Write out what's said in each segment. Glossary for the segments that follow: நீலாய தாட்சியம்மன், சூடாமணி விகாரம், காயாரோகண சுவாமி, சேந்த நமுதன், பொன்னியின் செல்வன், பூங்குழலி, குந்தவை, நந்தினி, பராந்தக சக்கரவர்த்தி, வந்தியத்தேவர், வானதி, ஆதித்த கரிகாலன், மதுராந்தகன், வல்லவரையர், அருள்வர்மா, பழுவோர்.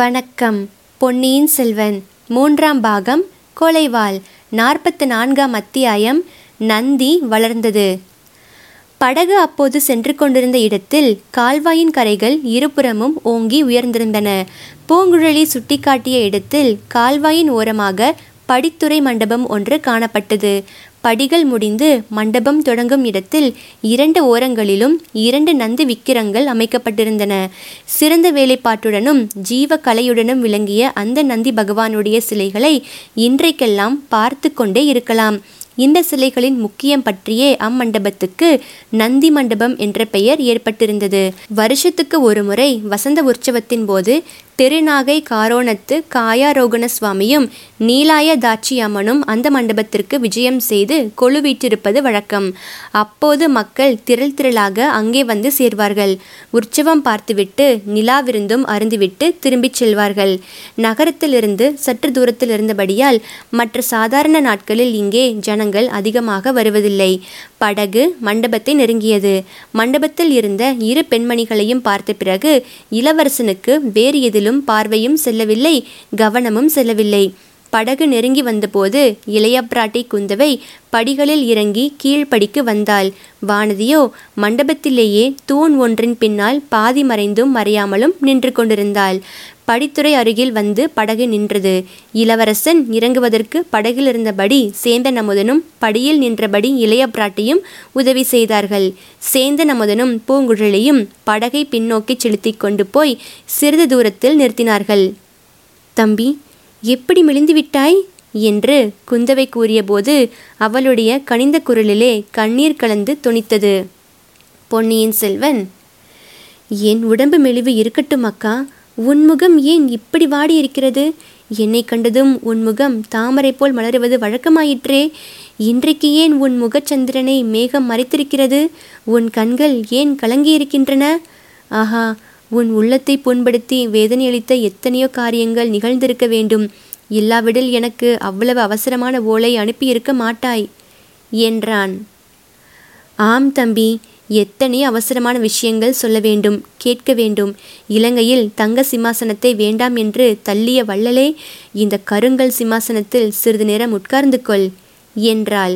வணக்கம். பொன்னியின் செல்வன் மூன்றாம் பாகம் கொலைவாள் 44 அத்தியாயம். நந்தி வளர்ந்தது. படகு அப்போது சென்று கொண்டிருந்த இடத்தில் கால்வாயின் கரைகள் இருபுறமும் ஓங்கி உயர்ந்திருந்தன. பூங்குழலி சுட்டிக்காட்டிய இடத்தில் கால்வாயின் ஓரமாக படித்துறை மண்டபம் ஒன்று காணப்பட்டது. படிகள் முடிந்து மண்டபம் தொடங்கும் இடத்தில் இரண்டு ஓரங்களிலும் இரண்டு நந்தி விக்கிரங்கள் அமைக்கப்பட்டிருந்தன. சிறந்த வேலைப்பாட்டுடனும் ஜீவ கலையுடனும் விளங்கிய அந்த நந்தி பகவானுடைய சிலைகளை இன்றைக்கெல்லாம் பார்த்து கொண்டே இருக்கலாம். இந்த சிலைகளின் முக்கியம் பற்றியே அம்மண்டபத்துக்கு நந்தி மண்டபம் என்ற பெயர் ஏற்பட்டிருந்தது. வருஷத்துக்கு ஒரு முறை வசந்த உற்சவத்தின் போது திருநாகை காரோணத்து காயாரோகண சுவாமியும் நீலாய தாட்சியம்மனும் அந்த மண்டபத்திற்கு விஜயம் செய்து கொலுவீற்றிருப்பது வழக்கம். அப்போது மக்கள் திரள் திரளாக அங்கே வந்து சேர்வார்கள். உற்சவம் பார்த்துவிட்டு நிலாவிருந்தும் அருந்துவிட்டு திரும்பிச் செல்வார்கள். நகரத்திலிருந்து சற்று தூரத்தில் இருந்தபடியால் மற்ற சாதாரண நாட்களில் இங்கே ஜனங்கள் அதிகமாக வருவதில்லை. படகு மண்டபத்தை நெருங்கியது. மண்டபத்தில் இருந்த இரு பெண்மணிகளையும் பார்த்த பிறகு இளவரசனுக்கு வேறு எதிலும் பார்வையும் செல்லவில்லை, கவனமும் செல்லவில்லை. படகு நெருங்கி வந்தபோது இளைய பிராட்டி குந்தவை படிகளில் இறங்கி கீழ்படிக்கு வந்தாள். வானதியோ மண்டபத்திலேயே தூண் ஒன்றின் பின்னால் பாதி மறைந்தும் மறையாமலும் நின்று கொண்டிருந்தாள். படித்துறை அருகில் வந்து படகு நின்றது. இளவரசன் இறங்குவதற்கு படகில் இருந்தபடி சேந்த நமுதனும் படியில் நின்றபடி இளைய பிராட்டியும் உதவி செய்தார்கள். சேந்த நமுதனும் பூங்குழலியும் படகை பின்னோக்கி செலுத்தி கொண்டு போய் சிறிது தூரத்தில் நிறுத்தினார்கள். தம்பி, எப்படி மெலிந்துவிட்டாய் என்று குந்தவை கூறியபோது அவளுடைய கனிந்த குரலிலே கண்ணீர் கலந்து தொனித்தது. பொன்னியின் செல்வன், என் உடம்பு மெலிவு இருக்கட்டும் அக்கா, உன்முகம் ஏன் இப்படி வாடி இருக்கிறது? என்னை கண்டதும் உன்முகம் தாமரை போல் மலருவது வழக்கமாயிற்றே. இன்றைக்கு ஏன் உன் முகச்சந்திரனை மேகம் மறைத்திருக்கிறது? உன் கண்கள் ஏன் கலங்கியிருக்கின்றன? ஆஹா, உன் உள்ளத்தை புண்படுத்தி வேதனையளித்த எத்தனையோ காரியங்கள் நிகழ்ந்திருக்க வேண்டும். இல்லாவிடில் எனக்கு அவ்வளவு அவசரமான ஓலை அனுப்பியிருக்க மாட்டாய் என்றான். ஆம் தம்பி, எத்தனையோ அவசரமான விஷயங்கள் சொல்ல வேண்டும், கேட்க வேண்டும். இலங்கையில் தங்க சிம்மாசனத்தை வேண்டாம் என்று தள்ளிய வள்ளலே, இந்த கருங்கல் சிம்மாசனத்தில் சிறிது நேரம் உட்கார்ந்து கொள் என்றாள்.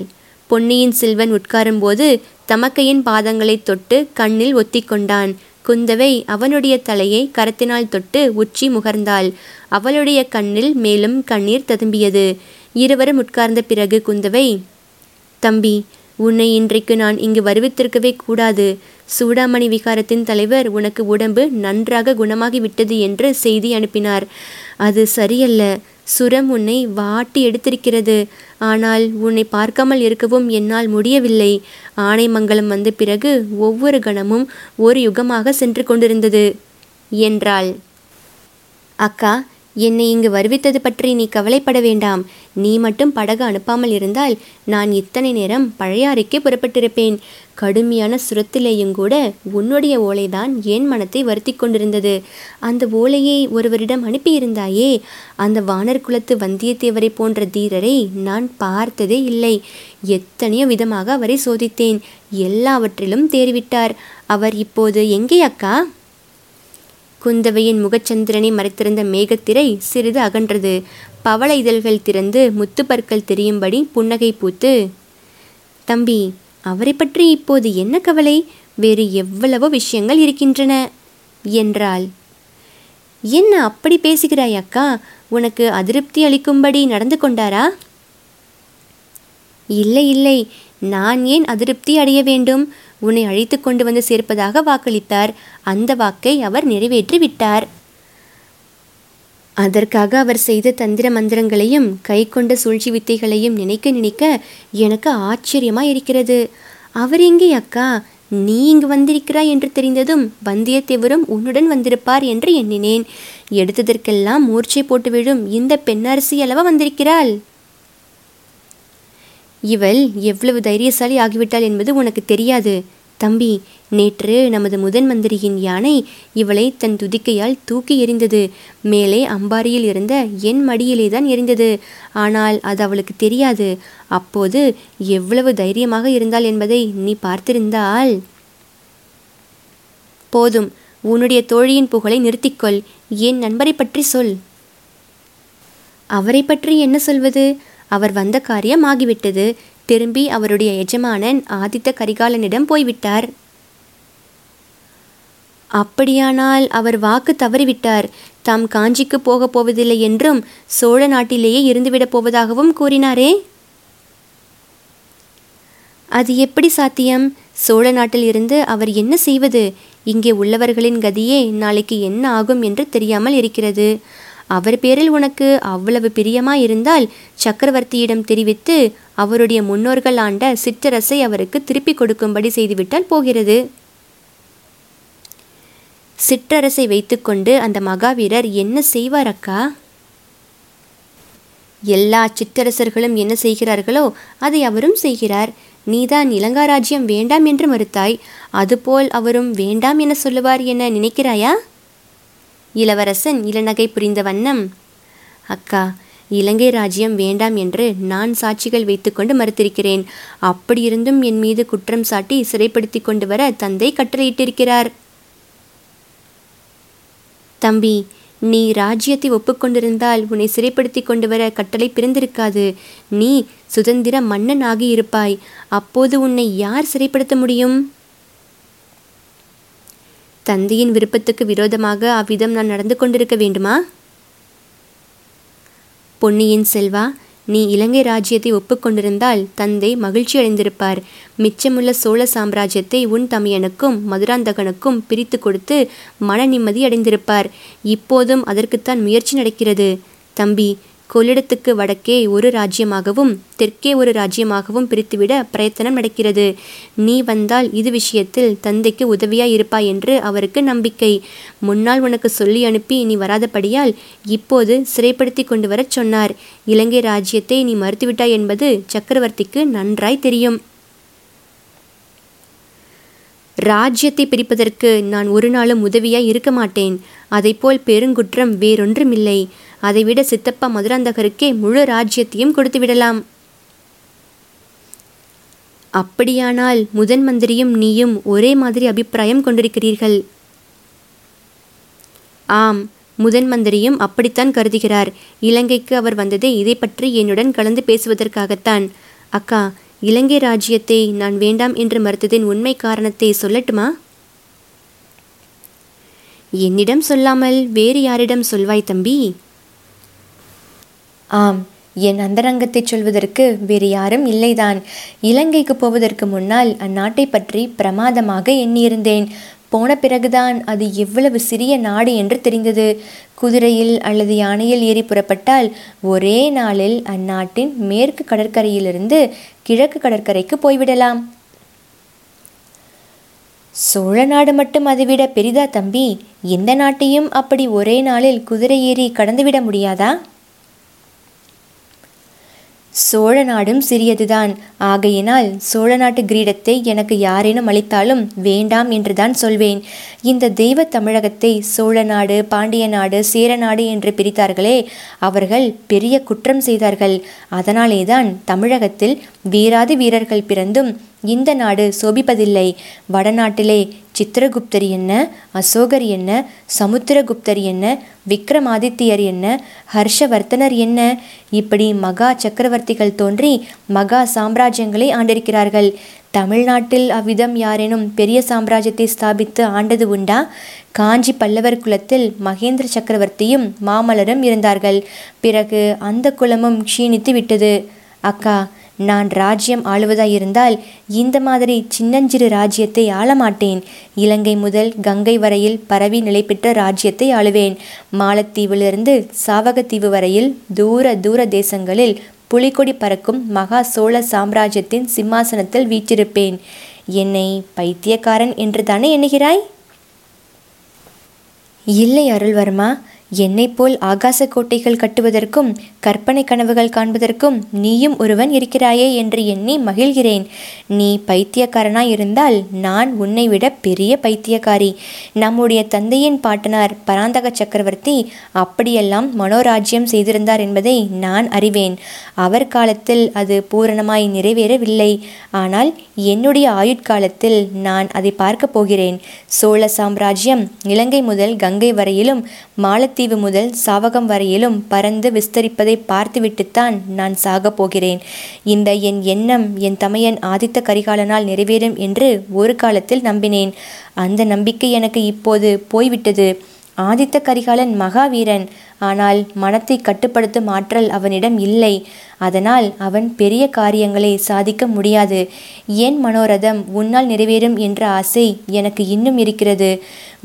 பொன்னியின் செல்வன் உட்காரும்போது தமக்கையின் பாதங்களை தொட்டு கண்ணில் ஒத்தி கொண்டான். குந்தவை அவனுடைய தலையை கரத்தினால் தொட்டு உச்சி முகர்ந்தாள். அவளுடைய கண்ணில் மேலும் கண்ணீர் ததும்பியது. இருவரும் உட்கார்ந்த பிறகு குந்தவை, தம்பி, உன்னை இன்றைக்கு நான் இங்கு வருவித்திருக்கவே கூடாது. சூடாமணி விகாரத்தின் தலைவர் உனக்கு உடம்பு நன்றாக குணமாகிவிட்டது என்று செய்தி அனுப்பினார். அது சரியல்ல. சுரம் உன்னை வாட்டி எடுத்திருக்கிறது. ஆனால் உன்னை பார்க்காமல் இருக்கவும் என்னால் முடியவில்லை. ஆனைமங்கலம் வந்த பிறகு ஒவ்வொரு கணமும் ஒரு யுகமாக சென்று கொண்டிருந்தது என்றாள். அக்கா, என்னை இங்கு வருவித்தது பற்றி நீ கவலைப்பட வேண்டாம். நீ மட்டும் படகு அனுப்பாமல் இருந்தால் நான் இத்தனை நேரம் பழையாறைக்கே புறப்பட்டிருப்பேன். கடுமையான சுரத்திலேயும் கூட உன்னுடைய ஓலைதான் என் மனத்தை வருத்தி கொண்டிருந்தது. அந்த ஓலையை ஒருவரிடம் அனுப்பியிருந்தாயே. அந்த வானர் குலத்து வந்தியத்தேவரை போன்ற தீரரை நான் பார்த்ததே இல்லை. எத்தனையோ விதமாக அவரை சோதித்தேன். எல்லாவற்றிலும் தேறிவிட்டார். அவர் இப்போது எங்கே அக்கா? குந்தவையின் முகச்சந்திரனை மறைத்திருந்த மேகத்திரை சிறிது அகன்றது. பவள இதழ்கள் திறந்து முத்துப்பற்கள் தெரியும்படி புன்னகை பூத்து, தம்பி, அவரை பற்றி இப்போது என்ன கவலை? வேறு எவ்வளவோ விஷயங்கள் இருக்கின்றன என்றாள். என்ன அப்படி பேசுகிறாய் அக்கா? உனக்கு அதிருப்தி அளிக்கும்படி நடந்து கொண்டாரா? இல்லை இல்லை, நான் ஏன் அதிருப்தி அடைய வேண்டும்? உன்னை அழைத்து கொண்டு வந்து சேர்ப்பதாக வாக்களித்தார். அந்த வாக்கை அவர் நிறைவேற்றி விட்டார். அதற்காக அவர் செய்த தந்திர மந்திரங்களையும் கை கொண்ட சூழ்ச்சி வித்தைகளையும் நினைக்க நினைக்க எனக்கு ஆச்சரியமாக இருக்கிறது. அவர் எங்கே அக்கா? நீ இங்கு வந்திருக்கிறாய் என்று தெரிந்ததும் வந்தியத்தேவரும் உன்னுடன் வந்திருப்பார் என்று எண்ணினேன். எடுத்ததற்கெல்லாம் மூர்ச்சை போட்டுவிடும் இந்த பெண்ணரசி அளவா வந்திருக்கிறாள். இவள் எவ்வளவு தைரியசாலி ஆகிவிட்டாள் என்பது உனக்கு தெரியாது. தம்பி, நேற்று நமது முதன் மந்திரியின் யானை இவளை தன் துதிக்கையால் தூக்கி எறிந்தது. மேலே அம்பாரியில் இருந்த என் மடியிலே தான் எறிந்தது. ஆனால் அது அவளுக்கு தெரியாது. அப்போது எவ்வளவு தைரியமாக இருந்தாள் என்பதை நீ பார்த்திருந்தால். போதும், உன்னுடைய தோழியின் புகழை நிறுத்திக்கொள். என் நண்பரை பற்றி சொல். அவரை பற்றி என்ன சொல்வது? அவர் வந்த காரியம் ஆகிவிட்டது. திரும்பி அவருடைய எஜமானன் ஆதித்த கரிகாலனிடம் போய்விட்டார். அப்படியானால் அவர் வாக்கு தவறிவிட்டார். தாம் காஞ்சிக்கு போகப் போவதில்லை என்றும் சோழ நாட்டிலேயே இருந்துவிடப் போவதாகவும் கூறினாரே, அது எப்படி சாத்தியம்? சோழ நாட்டில் இருந்து அவர் என்ன செய்வது? இங்கே உள்ளவர்களின் கதியே நாளைக்கு என்ன ஆகும் என்று தெரியாமல் இருக்கிறது. அவர் பேரில் உனக்கு அவ்வளவு பிரியமாயிருந்தால் சக்கரவர்த்தியிடம் தெரிவித்து அவருடைய முன்னோர்கள் ஆண்ட சிற்றரசை அவருக்கு திருப்பி கொடுக்கும்படி செய்துவிட்டால் போகிறது. சிற்றரசை வைத்துக்கொண்டு அந்த மகாவீரர் என்ன செய்வார் அக்கா? எல்லா சிற்றரசர்களும் என்ன செய்கிறார்களோ அதை அவரும் செய்கிறார். நீதான் இலங்காராஜ்யம் வேண்டாம் என்று மறுத்தாய், அதுபோல் அவரும் வேண்டாம் என சொல்லுவார் என நினைக்கிறாயா? இளவரசன் இளநகை புரிந்த வண்ணம், அக்கா, இலங்கை ராஜ்யம் வேண்டாம் என்று நான் சாட்சிகள் வைத்துக்கொண்டு மறுத்திருக்கிறேன். அப்படியிருந்தும் என் மீது குற்றம் சாட்டி சிறைப்படுத்தி கொண்டு வர தந்தை கட்டளையிட்டிருக்கிறார். தம்பி, நீ ராஜ்யத்தை ஒப்புக்கொண்டிருந்தால் உன்னை சிறைப்படுத்தி கொண்டு வர கட்டளை பிறந்திருக்காது. நீ சுதந்திர மன்னன் ஆகியிருப்பாய். அப்போது உன்னை யார் சிறைப்படுத்த முடியும்? தந்தையின் விருப்பத்துக்கு விரோதமாக அவ்விதம் நான் நடந்து கொண்டிருக்க வேண்டுமா? பொன்னியின் செல்வா, நீ இலங்கை ராஜ்யத்தை ஒப்புக்கொண்டிருந்தால் தந்தை மகிழ்ச்சி அடைந்திருப்பார். மிச்சமுள்ள சோழ சாம்ராஜ்யத்தை உன் தமையனுக்கும் மதுராந்தகனுக்கும் பிரித்து கொடுத்து மன நிம்மதி அடைந்திருப்பார். இப்போதும் அதற்குத்தான் முயற்சி நடக்கிறது. தம்பி, கொள்ளிடத்துக்கு வடக்கே ஒரு ராஜ்யமாகவும் தெற்கே ஒரு ராஜ்யமாகவும் பிரித்துவிட பிரயத்தனம் நடக்கிறது. நீ வந்தால் இது விஷயத்தில் தந்தைக்கு உதவியாய் இருப்பாய் என்று அவருக்கு நம்பிக்கை. முன்னால் உனக்கு சொல்லி அனுப்பி நீ வராதபடியால் இப்போது சிறைப்படுத்தி கொண்டு வர சொன்னார். இலங்கை ராஜ்யத்தை நீ மறுத்துவிட்டாய் என்பது சக்கரவர்த்திக்கு நன்றாய் தெரியும். ராஜ்யத்தை பிரிப்பதற்கு நான் ஒரு நாளும் உதவியாய் இருக்க மாட்டேன். அதைப்போல் பெருங்குற்றம் வேறொன்றுமில்லை. அதைவிட சித்தப்பா மதுராந்தகருக்கே முழு ராஜ்யத்தையும் கொடுத்து விடலாம். அப்படியானால் முதன் மந்திரியும் நீயும் ஒரே மாதிரி அபிப்பிராயம் கொண்டிருக்கிறீர்கள்? ஆம், முதன் மந்திரியும் அப்படித்தான் கருதுகிறார். இலங்கைக்கு அவர் வந்ததே இதை பற்றி என்னுடன் கலந்து பேசுவதற்காகத்தான். அக்கா, இலங்கை ராஜ்யத்தை நான் வேண்டாம் என்று மறுத்ததின் உண்மை காரணத்தை சொல்லட்டுமா? என்னிடம் சொல்லாமல் வேறு யாரிடம் சொல்வாய் தம்பி? ஆம், என் அந்தரங்கத்தை சொல்வதற்கு வேறு யாரும் இல்லைதான். இலங்கைக்கு போவதற்கு முன்னால் அந்நாட்டை பற்றி பிரமாதமாக எண்ணியிருந்தேன். போன பிறகுதான் அது எவ்வளவு சிறிய நாடு என்று தெரிந்தது. குதிரையில் அல்லது யானையில் ஏறி புறப்பட்டால் ஒரே நாளில் அந்நாட்டின் மேற்கு கடற்கரையிலிருந்து கிழக்கு கடற்கரைக்கு போய்விடலாம். சோழ நாடு மட்டும் அதைவிட பெரிதா தம்பி? எந்த நாட்டையும் அப்படி ஒரே நாளில் குதிரை ஏறி கடந்துவிட முடியாதா? சோழ நாடும் சிறியதுதான். ஆகையினால் சோழ நாட்டு கிரீடத்தை எனக்கு யாரேனும் அளித்தாலும் வேண்டாம் என்றுதான் சொல்வேன். இந்த தெய்வ தமிழகத்தை சோழ நாடு, பாண்டிய நாடு, சேர நாடு என்று பிரித்தார்களே, அவர்கள் பெரிய குற்றம் செய்தார்கள். அதனாலேதான் தமிழகத்தில் வீராதி வீரர்கள் பிறந்தும் இந்த நாடு சோபிப்பதில்லை. வடநாட்டிலே சித்திரகுப்தர் என்ன, அசோகர் என்ன, சமுத்திரகுப்தர் என்ன, விக்ரமாதித்யர் என்ன, ஹர்ஷவர்த்தனர் என்ன, இப்படி மகா சக்கரவர்த்திகள் தோன்றி மகா சாம்ராஜ்யங்களை ஆண்டிருக்கிறார்கள். தமிழ்நாட்டில் அவ்விதம் யாரேனும் பெரிய சாம்ராஜ்யத்தை ஸ்தாபித்து ஆண்டது உண்டா? காஞ்சி பல்லவர் குலத்தில் மகேந்திர சக்கரவர்த்தியும் மாமல்லரும் இருந்தார்கள். பிறகு அந்த குலமும் க்ஷீணித்து விட்டது. அக்கா, நான் ராஜ்யம் ஆளுவதாயிருந்தால் இந்த மாதிரி சின்னஞ்சிறு ராஜ்யத்தை ஆளமாட்டேன். இலங்கை முதல் கங்கை வரையில் பரவி நிலை பெற்ற ராஜ்யத்தை ஆளுவேன். மாலத்தீவிலிருந்து சாவகத்தீவு வரையில் தூர தூர தேசங்களில் புலிகொடி பறக்கும் மகா சோழ சாம்ராஜ்யத்தின் சிம்மாசனத்தில் வீற்றிருப்பேன். என்னை பைத்தியக்காரன் என்று தானே எண்ணுகிறாய்? இல்லை அருள்வர்மா, என்னைப்போல் ஆகாச கோட்டைகள் கட்டுவதற்கும் கற்பனை கனவுகள் காண்பதற்கும் நீயும் ஒருவன் இருக்கிறாயே என்று எண்ணி மகிழ்கிறேன். நீ பைத்தியக்காரனாய் இருந்தால் நான் உன்னை விட பெரிய பைத்தியக்காரி. நம்முடைய தந்தையின் பாட்டனார் பராந்தக சக்கரவர்த்தி அப்படியெல்லாம் மனோராஜ்யம் செய்திருந்தார் என்பதை நான் அறிவேன். அவர் காலத்தில் அது பூரணமாய் நிறைவேறவில்லை. ஆனால் என்னுடைய ஆயுட்காலத்தில் நான் அதை பார்க்கப் போகிறேன். சோழ சாம்ராஜ்யம் இலங்கை முதல் கங்கை வரையிலும் மாலத்தீவு முதல் சாவகம் வரையிலும் பறந்து விஸ்தரிப்பதை பார்த்துவிட்டுத்தான் நான் சாகப் போகிறேன். இந்த என் எண்ணம் என் தமையன் ஆதித்த கரிகாலனால் நிறைவேறும் என்று ஒரு காலத்தில் நம்பினேன். அந்த நம்பிக்கை எனக்கு இப்போது போய்விட்டது. ஆதித்த கரிகாலன் மகாவீரன். ஆனால் மனத்தை கட்டுப்படுத்தும் ஆற்றல் அவனிடம் இல்லை. அதனால் அவன் பெரிய காரியங்களை சாதிக்க முடியாது. என் மனோரதம் உன்னால் நிறைவேறும் என்ற ஆசை எனக்கு இன்னும் இருக்கிறது.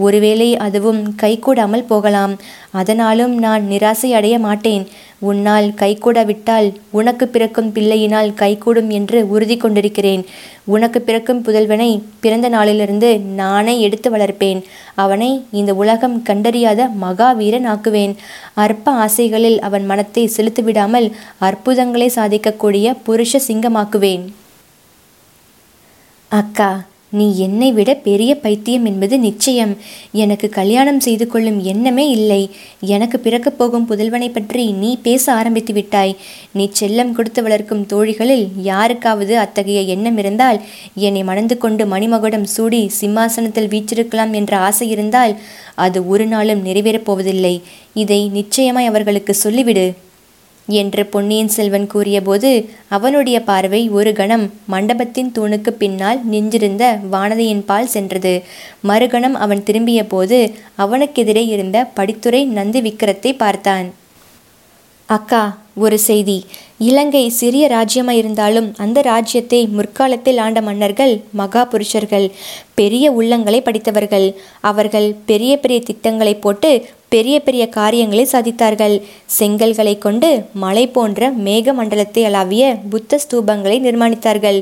ஒருவேளை அதுவும் கைகூடாமல் போகலாம். அதனாலும் நான் நிராசை அடைய மாட்டேன். உன்னால் கைகூடாவிட்டால் உனக்கு பிறக்கும் பிள்ளையினால் கைகூடும் என்று உறுதி கொண்டிருக்கிறேன். உனக்கு பிறக்கும் புதல்வனை பிறந்த நாளிலிருந்து நானே எடுத்து வளர்ப்பேன். அவனை இந்த உலகம் கண்டறியாத மகாவீரன் ஆக்குவேன். அற்ப ஆசைகளில் அவன் மனத்தை செலுத்திவிடாமல் அற்புதங்களை சாதிக்கக்கூடிய புருஷ சிங்கமாக்குவேன். அக்கா, நீ என்னை விட பெரிய பைத்தியம் என்பது நிச்சயம். எனக்கு கல்யாணம் செய்து கொள்ளும் எண்ணமே இல்லை. எனக்கு பிறக்கப் போகும் புதல்வனை பற்றி நீ பேச ஆரம்பித்து விட்டாய். நீ செல்லம் கொடுத்து வளர்க்கும் தோழிகளில் யாருக்காவது அத்தகைய எண்ணம் இருந்தால், என்னை மணந்து கொண்டு மணிமகுடம் சூடி சிம்மாசனத்தில் வீற்றிருக்கலாம் என்ற ஆசை இருந்தால், அது ஒரு நாளும் நிறைவேறப் போவதில்லை. இதை நிச்சயமாய் அவர்களுக்கு சொல்லிவிடு என்று பொன்னியின் செல்வன் கூறியபோது அவனுடைய பார்வை ஒரு கணம் மண்டபத்தின் தூணுக்கு பின்னால் நின்றிருந்த வானதியின் பால் சென்றது. மறுகணம் அவன் திரும்பிய போது அவனுக்கெதிரே இருந்த படித்துறை நந்தி விக்கிரத்தை பார்த்தான். அக்கா, ஒரு செய்தி. இலங்கை சிறிய ராஜ்யமாயிருந்தாலும் அந்த ராஜ்யத்தை முற்காலத்தில் ஆண்ட மன்னர்கள் மகா புருஷர்கள், பெரிய உள்ளங்களை படித்தவர்கள். அவர்கள் பெரிய பெரிய திட்டங்களை போட்டு பெரிய பெரிய காரியங்களை சாதித்தார்கள். செங்கல்களை கொண்டு மலை போன்ற மேக மண்டலத்தை அளாவிய புத்த ஸ்தூபங்களை நிர்மாணித்தார்கள்.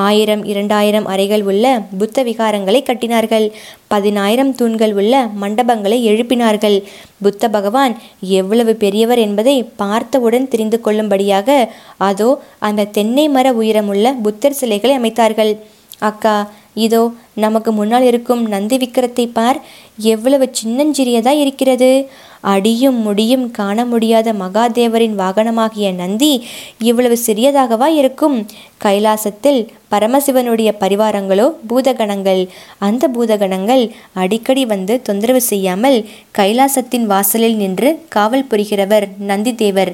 1000-2000 அறைகள் உள்ள புத்த விகாரங்களை கட்டினார்கள். 10000 தூண்கள் உள்ள மண்டபங்களை எழுப்பினார்கள். புத்த பகவான் எவ்வளவு பெரியவர் என்பதை பார்த்தவுடன் தெரிந்து கொள்ளும்படியாக அதோ அந்த தென்னை மர உயரமுள்ள புத்தர் சிலைகளை அமைத்தார்கள். அக்கா, இதோ நமக்கு முன்னால் இருக்கும் நந்தி விக்கிரத்தை பார். எவ்வளவு சின்னஞ்சிறியதா இருக்கிறது! அடியும் முடியும் காண முடியாத மகாதேவரின் வாகனமாகிய நந்தி இவ்வளவு சிறியதாகவா இருக்கும்? கைலாசத்தில் பரமசிவனுடைய பரிவாரங்களோ பூதகணங்கள். அந்த பூதகணங்கள் அடிக்கடி வந்து தொந்தரவு செய்யாமல் கைலாசத்தின் வாசலில் நின்று காவல் புரிகிறவர் நந்திதேவர்.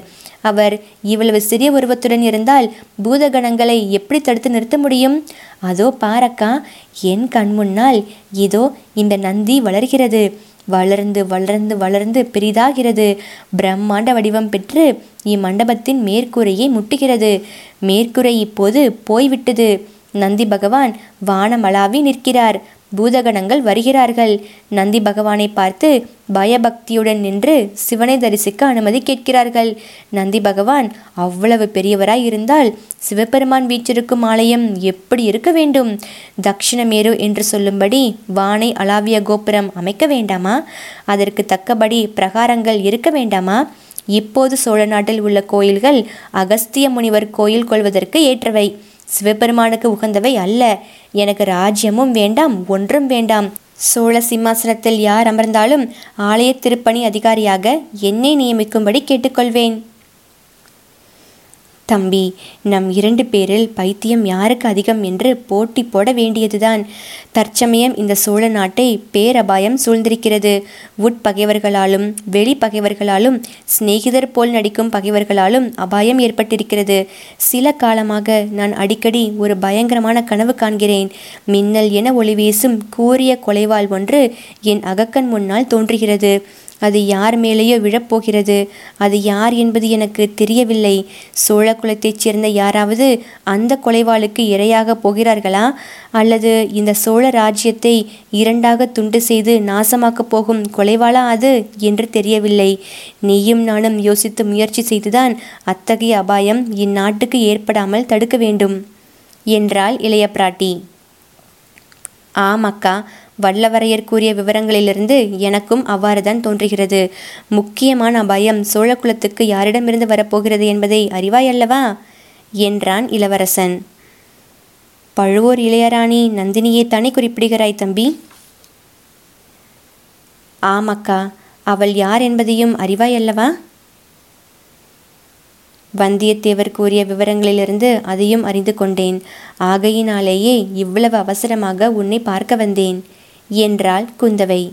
அவர் இவ்வளவு சிறிய உருவத்துடன் இருந்தால் பூதகணங்களை எப்படி தடுத்து நிறுத்த முடியும்? அதோ பாரக்கா, என் கண்முன்னால் இதோ இந்த நந்தி வளர்கிறது. வளர்ந்து வளர்ந்து வளர்ந்து பெரிதாகிறது. பிரம்மாண்ட வடிவம் பெற்று இம்மண்டபத்தின் மேற்கூரையை முட்டுகிறது. மேற்கூரை இப்போது போய்விட்டது. நந்தி பகவான் வானமளாவி நிற்கிறார். பூதகணங்கள் வருகிறார்கள். நந்தி பகவானை பார்த்து பயபக்தியுடன் நின்று சிவனை தரிசிக்க அனுமதி கேட்கிறார்கள். நந்தி பகவான் அவ்வளவு பெரியவராய் இருந்தால் சிவபெருமான் வீற்றிருக்கும் ஆலயம் எப்படி இருக்க வேண்டும்? தக்ஷிணமேரு என்று சொல்லும்படி வானை அளாவிய கோபுரம் அமைக்க வேண்டாமா? அதற்கு தக்கபடி பிரகாரங்கள் இருக்க வேண்டாமா? இப்போது சோழ நாட்டில் உள்ள கோயில்கள் அகஸ்திய முனிவர் கோயில் கொள்வதற்கு ஏற்றவை, சிவபெருமானுக்கு உகந்தவை அல்ல. எனக்கு ராஜ்யமும் வேண்டாம், ஒன்றும் வேண்டாம். சோழ சிம்மாசனத்தில் யார் அமர்ந்தாலும் ஆலய திருப்பணி அதிகாரியாக என்னை நியமிக்கும்படி கேட்டுக்கொள்வேன். தம்பி, நம் 2 பேரில் பைத்தியம் யாருக்கு அதிகம் என்று போட்டி போட வேண்டியதுதான். தற்சமயம் இந்த சோழ நாட்டை பேரபாயம் சூழ்ந்திருக்கிறது. உட்பகைவர்களாலும் வெளி பகைவர்களாலும் சிநேகிதர் போல் நடிக்கும் பகைவர்களாலும் அபாயம் ஏற்பட்டிருக்கிறது. சில காலமாக நான் அடிக்கடி ஒரு பயங்கரமான கனவு காண்கிறேன். மின்னல் என ஒளி வீசும் கூரிய கொலைவாள் ஒன்று என் அகக்கண் முன்னால் தோன்றுகிறது. அது யார் மேலேயோ விழப்போகிறது. அது யார் என்பது எனக்கு தெரியவில்லை. சோழ குலத்தைச் சேர்ந்த யாராவது அந்த கொலைவாளுக்கு இரையாக போகிறார்களா? அல்லது இந்த சோழ ராஜ்யத்தை 2ஆக துண்டு செய்து நாசமாக்கப் போகும் கொலைவாளா அது என்று தெரியவில்லை. நீயும் நானும் யோசித்து முயற்சி செய்துதான் அத்தகைய அபாயம் இந்நாட்டுக்கு ஏற்படாமல் தடுக்க வேண்டும் என்றாள் இளைய பிராட்டி. ஆமக்கா, வல்லவரையர் கூறிய விவரங்களிலிருந்து எனக்கும் அவ்வாறுதான் தோன்றுகிறது. முக்கியமான பயம் சோழ குலத்துக்கு யாரிடமிருந்து வரப்போகிறது என்பதை அறிவாயல்லவா என்றான் இளவரசன். பழுவோர் இளையராணி நந்தினியை தானே குறிப்பிடுகிறாய் தம்பி? ஆமக்கா, அவள் யார் என்பதையும் அறிவாயல்லவா? வந்தியத்தேவர் கூறிய விவரங்களிலிருந்து அதையும் அறிந்து கொண்டேன். ஆகையினாலேயே இவ்வளவு அவசரமாக உன்னை பார்க்க வந்தேன் என்றாள் குந்தவை.